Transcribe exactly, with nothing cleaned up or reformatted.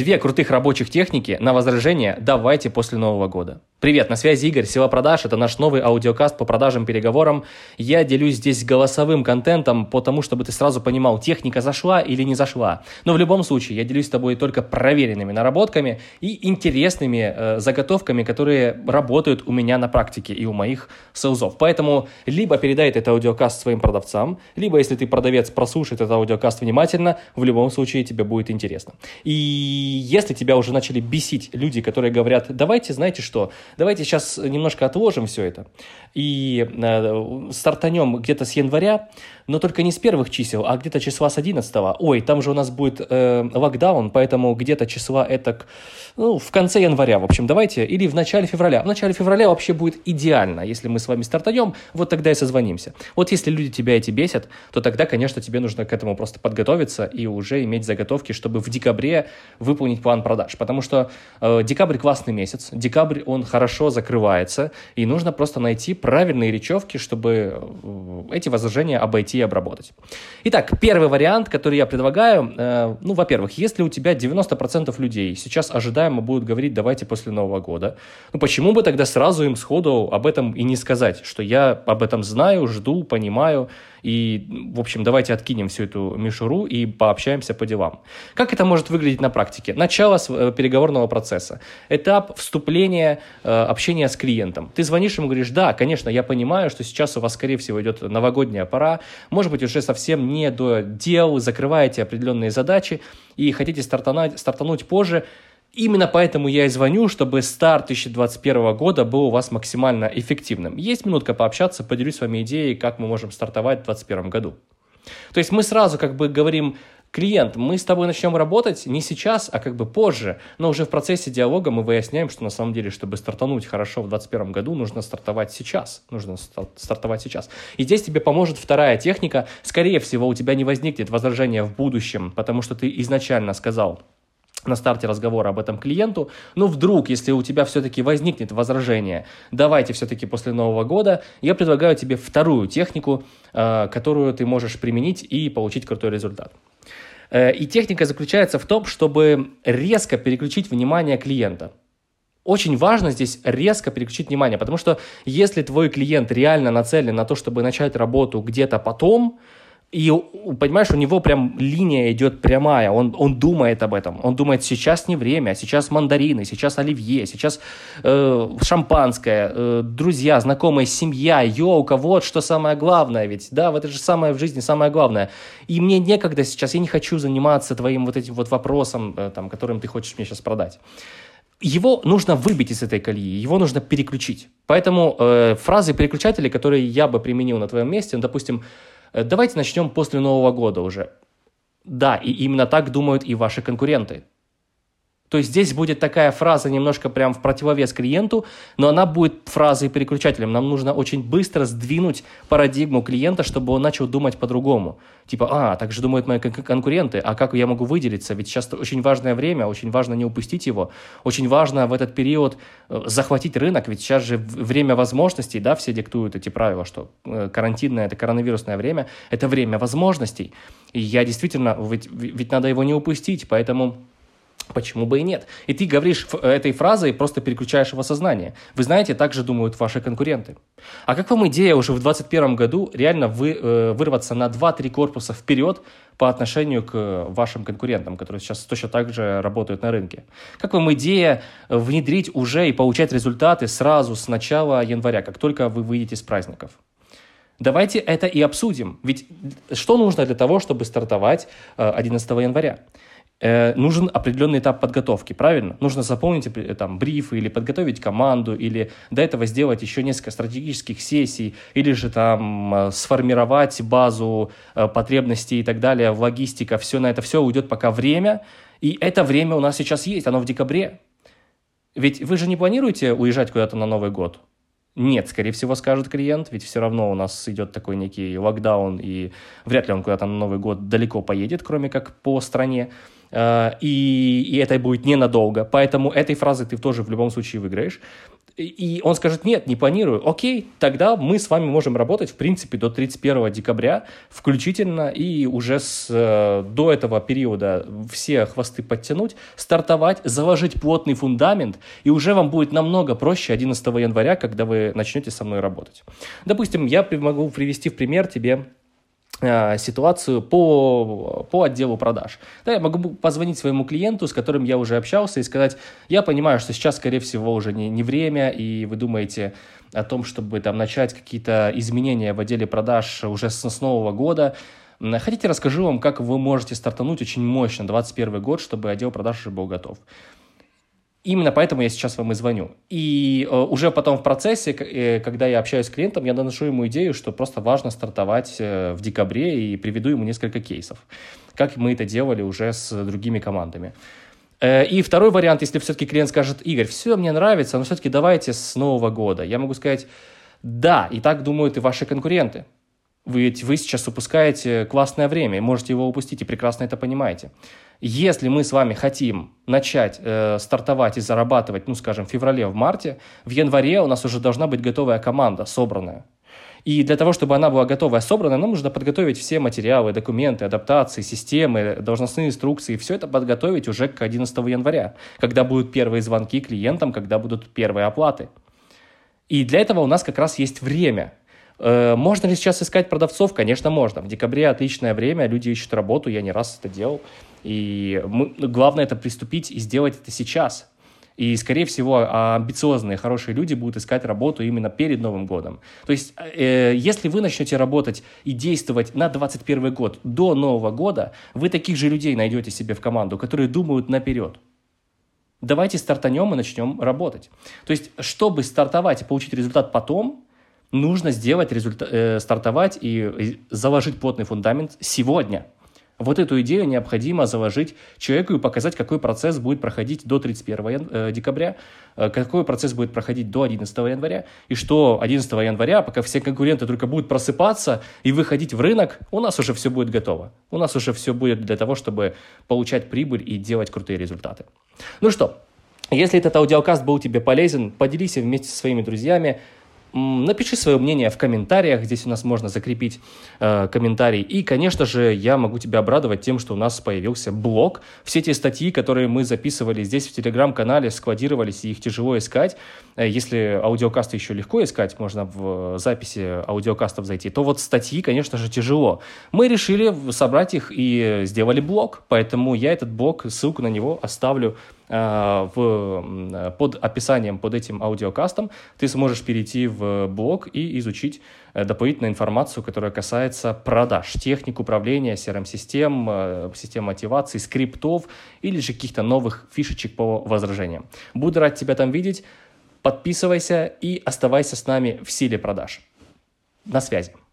Две крутых рабочих техники на возражение давайте после Нового года. Привет, на связи Игорь, Сила Продаж. Это наш новый аудиокаст по продажам, переговорам. Я делюсь здесь голосовым контентом, потому чтобы ты сразу понимал, техника зашла или не зашла. Но в любом случае, я делюсь с тобой только проверенными наработками и интересными э, заготовками, которые работают у меня на практике и у моих селзов. Поэтому либо передай этот аудиокаст своим продавцам, либо, если ты продавец, прослушай этот аудиокаст внимательно, в любом случае тебе будет интересно. И И если тебя уже начали бесить люди, которые говорят, давайте, знаете что, давайте сейчас немножко отложим все это и э, стартанем где-то с января, но только не с первых чисел, а где-то числа с одиннадцатого. Ой, там же у нас будет э, локдаун, поэтому где-то числа этак, ну, в конце января, в общем, давайте, или в начале февраля. В начале февраля вообще будет идеально, если мы с вами стартанем, вот тогда и созвонимся. Вот если люди тебя эти бесят, то тогда, конечно, тебе нужно к этому просто подготовиться и уже иметь заготовки, чтобы в декабре вы выполнить план продаж, потому что э, декабрь классный месяц, декабрь он хорошо закрывается, и нужно просто найти правильные речевки, чтобы э, эти возражения обойти и обработать. Итак, первый вариант, который я предлагаю, э, ну, во-первых, если у тебя девяносто процентов людей сейчас ожидаемо будут говорить «давайте после Нового года», ну, почему бы тогда сразу им сходу об этом и не сказать, что я об этом знаю, жду, понимаю, и, в общем, давайте откинем всю эту мишуру и пообщаемся по делам. Как это может выглядеть на практике? Начало переговорного процесса, этап вступления, общения с клиентом. Ты звонишь ему, говоришь, да, конечно, я понимаю, что сейчас у вас, скорее всего, идет новогодняя пора, может быть, уже совсем не до дел, закрываете определенные задачи и хотите стартануть, стартануть позже. Именно поэтому я и звоню, чтобы старт две тысячи двадцать первого года был у вас максимально эффективным. Есть минутка пообщаться, поделюсь с вами идеей, как мы можем стартовать в две тысячи двадцать первом году. То есть мы сразу как бы говорим: клиент, мы с тобой начнем работать не сейчас, а как бы позже, но уже в процессе диалога мы выясняем, что на самом деле, чтобы стартануть хорошо в две тысячи двадцать первом году, нужно стартовать сейчас, нужно стартовать сейчас. И здесь тебе поможет вторая техника. Скорее всего, у тебя не возникнет возражения в будущем, потому что ты изначально сказал на старте разговора об этом клиенту, но вдруг, если у тебя все-таки возникнет возражение, давайте все-таки после Нового года, я предлагаю тебе вторую технику, которую ты можешь применить и получить крутой результат. И техника заключается в том, чтобы резко переключить внимание клиента. Очень важно здесь резко переключить внимание, потому что если твой клиент реально нацелен на то, чтобы начать работу где-то потом, и, понимаешь, у него прям линия идет прямая, он, он думает об этом, он думает, сейчас не время, сейчас мандарины, сейчас оливье, сейчас э, шампанское, э, друзья, знакомые, семья, елка, вот что самое главное ведь, да, вот это же самое в жизни, самое главное, и мне некогда сейчас, я не хочу заниматься твоим вот этим вот вопросом, э, там, которым ты хочешь мне сейчас продать. Его нужно выбить из этой колеи, его нужно переключить, поэтому э, фразы-переключатели, которые я бы применил на твоем месте, ну, допустим, давайте начнем после Нового года уже. Да, и именно так думают и ваши конкуренты. То есть здесь будет такая фраза немножко прям в противовес клиенту, но она будет фразой-переключателем. Нам нужно очень быстро сдвинуть парадигму клиента, чтобы он начал думать по-другому. Типа, а, так же думают мои конкуренты, а как я могу выделиться? Ведь сейчас очень важное время, очень важно не упустить его, очень важно в этот период захватить рынок, ведь сейчас же время возможностей, да, все диктуют эти правила, что карантинное, это коронавирусное время, это время возможностей. И я действительно, ведь, ведь надо его не упустить, поэтому... Почему бы и нет? И ты говоришь этой фразой, просто переключаешь его сознание. Вы знаете, так же думают ваши конкуренты. А как вам идея уже в две тысячи двадцать первом году реально вы, э, вырваться на два-три корпуса вперед по отношению к вашим конкурентам, которые сейчас точно так же работают на рынке? Как вам идея внедрить уже и получать результаты сразу с начала января, как только вы выйдете с праздников? Давайте это и обсудим. Ведь что нужно для того, чтобы стартовать одиннадцатого января? Нужен определенный этап подготовки, правильно? Нужно заполнить там брифы или подготовить команду, или до этого сделать еще несколько стратегических сессий, или же там сформировать базу потребностей и так далее, логистика, все на это все уйдет пока время, и это время у нас сейчас есть, оно в декабре. Ведь вы же не планируете уезжать куда-то на Новый год? Нет, скорее всего, скажет клиент, ведь все равно у нас идет такой некий локдаун, и вряд ли он куда-то на Новый год далеко поедет, кроме как по стране. э, и, и это будет ненадолго, поэтому этой фразой ты тоже в любом случае выиграешь. И он скажет: нет, не планирую. Окей, тогда мы с вами можем работать, в принципе, до тридцать первого декабря включительно, и уже с, э, до этого периода все хвосты подтянуть, стартовать, заложить плотный фундамент, и уже вам будет намного проще одиннадцатого января, когда вы начнете со мной работать. Допустим, я могу привести в пример тебе ситуацию по, по отделу продаж. Да, я могу позвонить своему клиенту, с которым я уже общался, и сказать: я понимаю, что сейчас, скорее всего, уже не, не время, и вы думаете о том, чтобы там начать какие-то изменения в отделе продаж уже с, с нового года. Хотите, расскажу вам, как вы можете стартануть очень мощно двадцать первый год, чтобы отдел продаж уже был готов. Именно поэтому я сейчас вам и звоню. И э, уже потом в процессе, к- э, когда я общаюсь с клиентом, я доношу ему идею, что просто важно стартовать э, в декабре, и приведу ему несколько кейсов, как мы это делали уже с другими командами. Э, и второй вариант, если все-таки клиент скажет: Игорь, все, мне нравится, но все-таки давайте с Нового года. Я могу сказать: да, и так думают и ваши конкуренты. Ведь вы сейчас упускаете классное время, и можете его упустить, и прекрасно это понимаете. Если мы с вами хотим начать э, стартовать и зарабатывать, ну, скажем, в феврале, в марте, в январе у нас уже должна быть готовая команда, собранная. И для того, чтобы она была готовая, собранная, нам нужно подготовить все материалы, документы, адаптации, системы, должностные инструкции. Все это подготовить уже к одиннадцатого января, когда будут первые звонки клиентам, когда будут первые оплаты. И для этого у нас как раз есть время. Можно ли сейчас искать продавцов? Конечно, можно. В декабре отличное время, люди ищут работу, я не раз это делал. И мы, главное это приступить и сделать это сейчас. И, скорее всего, амбициозные, хорошие люди будут искать работу именно перед Новым годом. То есть, э, если вы начнете работать и действовать на двадцать первый год до Нового года, вы таких же людей найдете себе в команду, которые думают наперед. Давайте стартанем и начнем работать. То есть, чтобы стартовать и получить результат потом, нужно сделать результа- э, стартовать и заложить плотный фундамент сегодня. Вот эту идею необходимо заложить человеку и показать, какой процесс будет проходить до тридцать первого декабря, какой процесс будет проходить до одиннадцатого января, и что одиннадцатого января, пока все конкуренты только будут просыпаться и выходить в рынок, у нас уже все будет готово. У нас уже все будет для того, чтобы получать прибыль и делать крутые результаты. Ну что, если этот аудиокаст был тебе полезен, поделись им вместе со своими друзьями. Напиши свое мнение в комментариях, здесь у нас можно закрепить э, комментарий. И, конечно же, я могу тебя обрадовать тем, что у нас появился блог. Все те статьи, которые мы записывали здесь в Телеграм-канале, складировались, и их тяжело искать. Если аудиокасты еще легко искать, можно в записи аудиокастов зайти, то вот статьи, конечно же, тяжело. Мы решили собрать их и сделали блог, поэтому я этот блог, ссылку на него оставлю В, под описанием под этим аудиокастом. Ты сможешь перейти в блог и изучить дополнительную информацию, которая касается продаж, техник управления, си ар эм-систем, систем мотивации, скриптов или же каких-то новых фишечек по возражениям. Буду рад тебя там видеть. Подписывайся и оставайся с нами в силе продаж. На связи.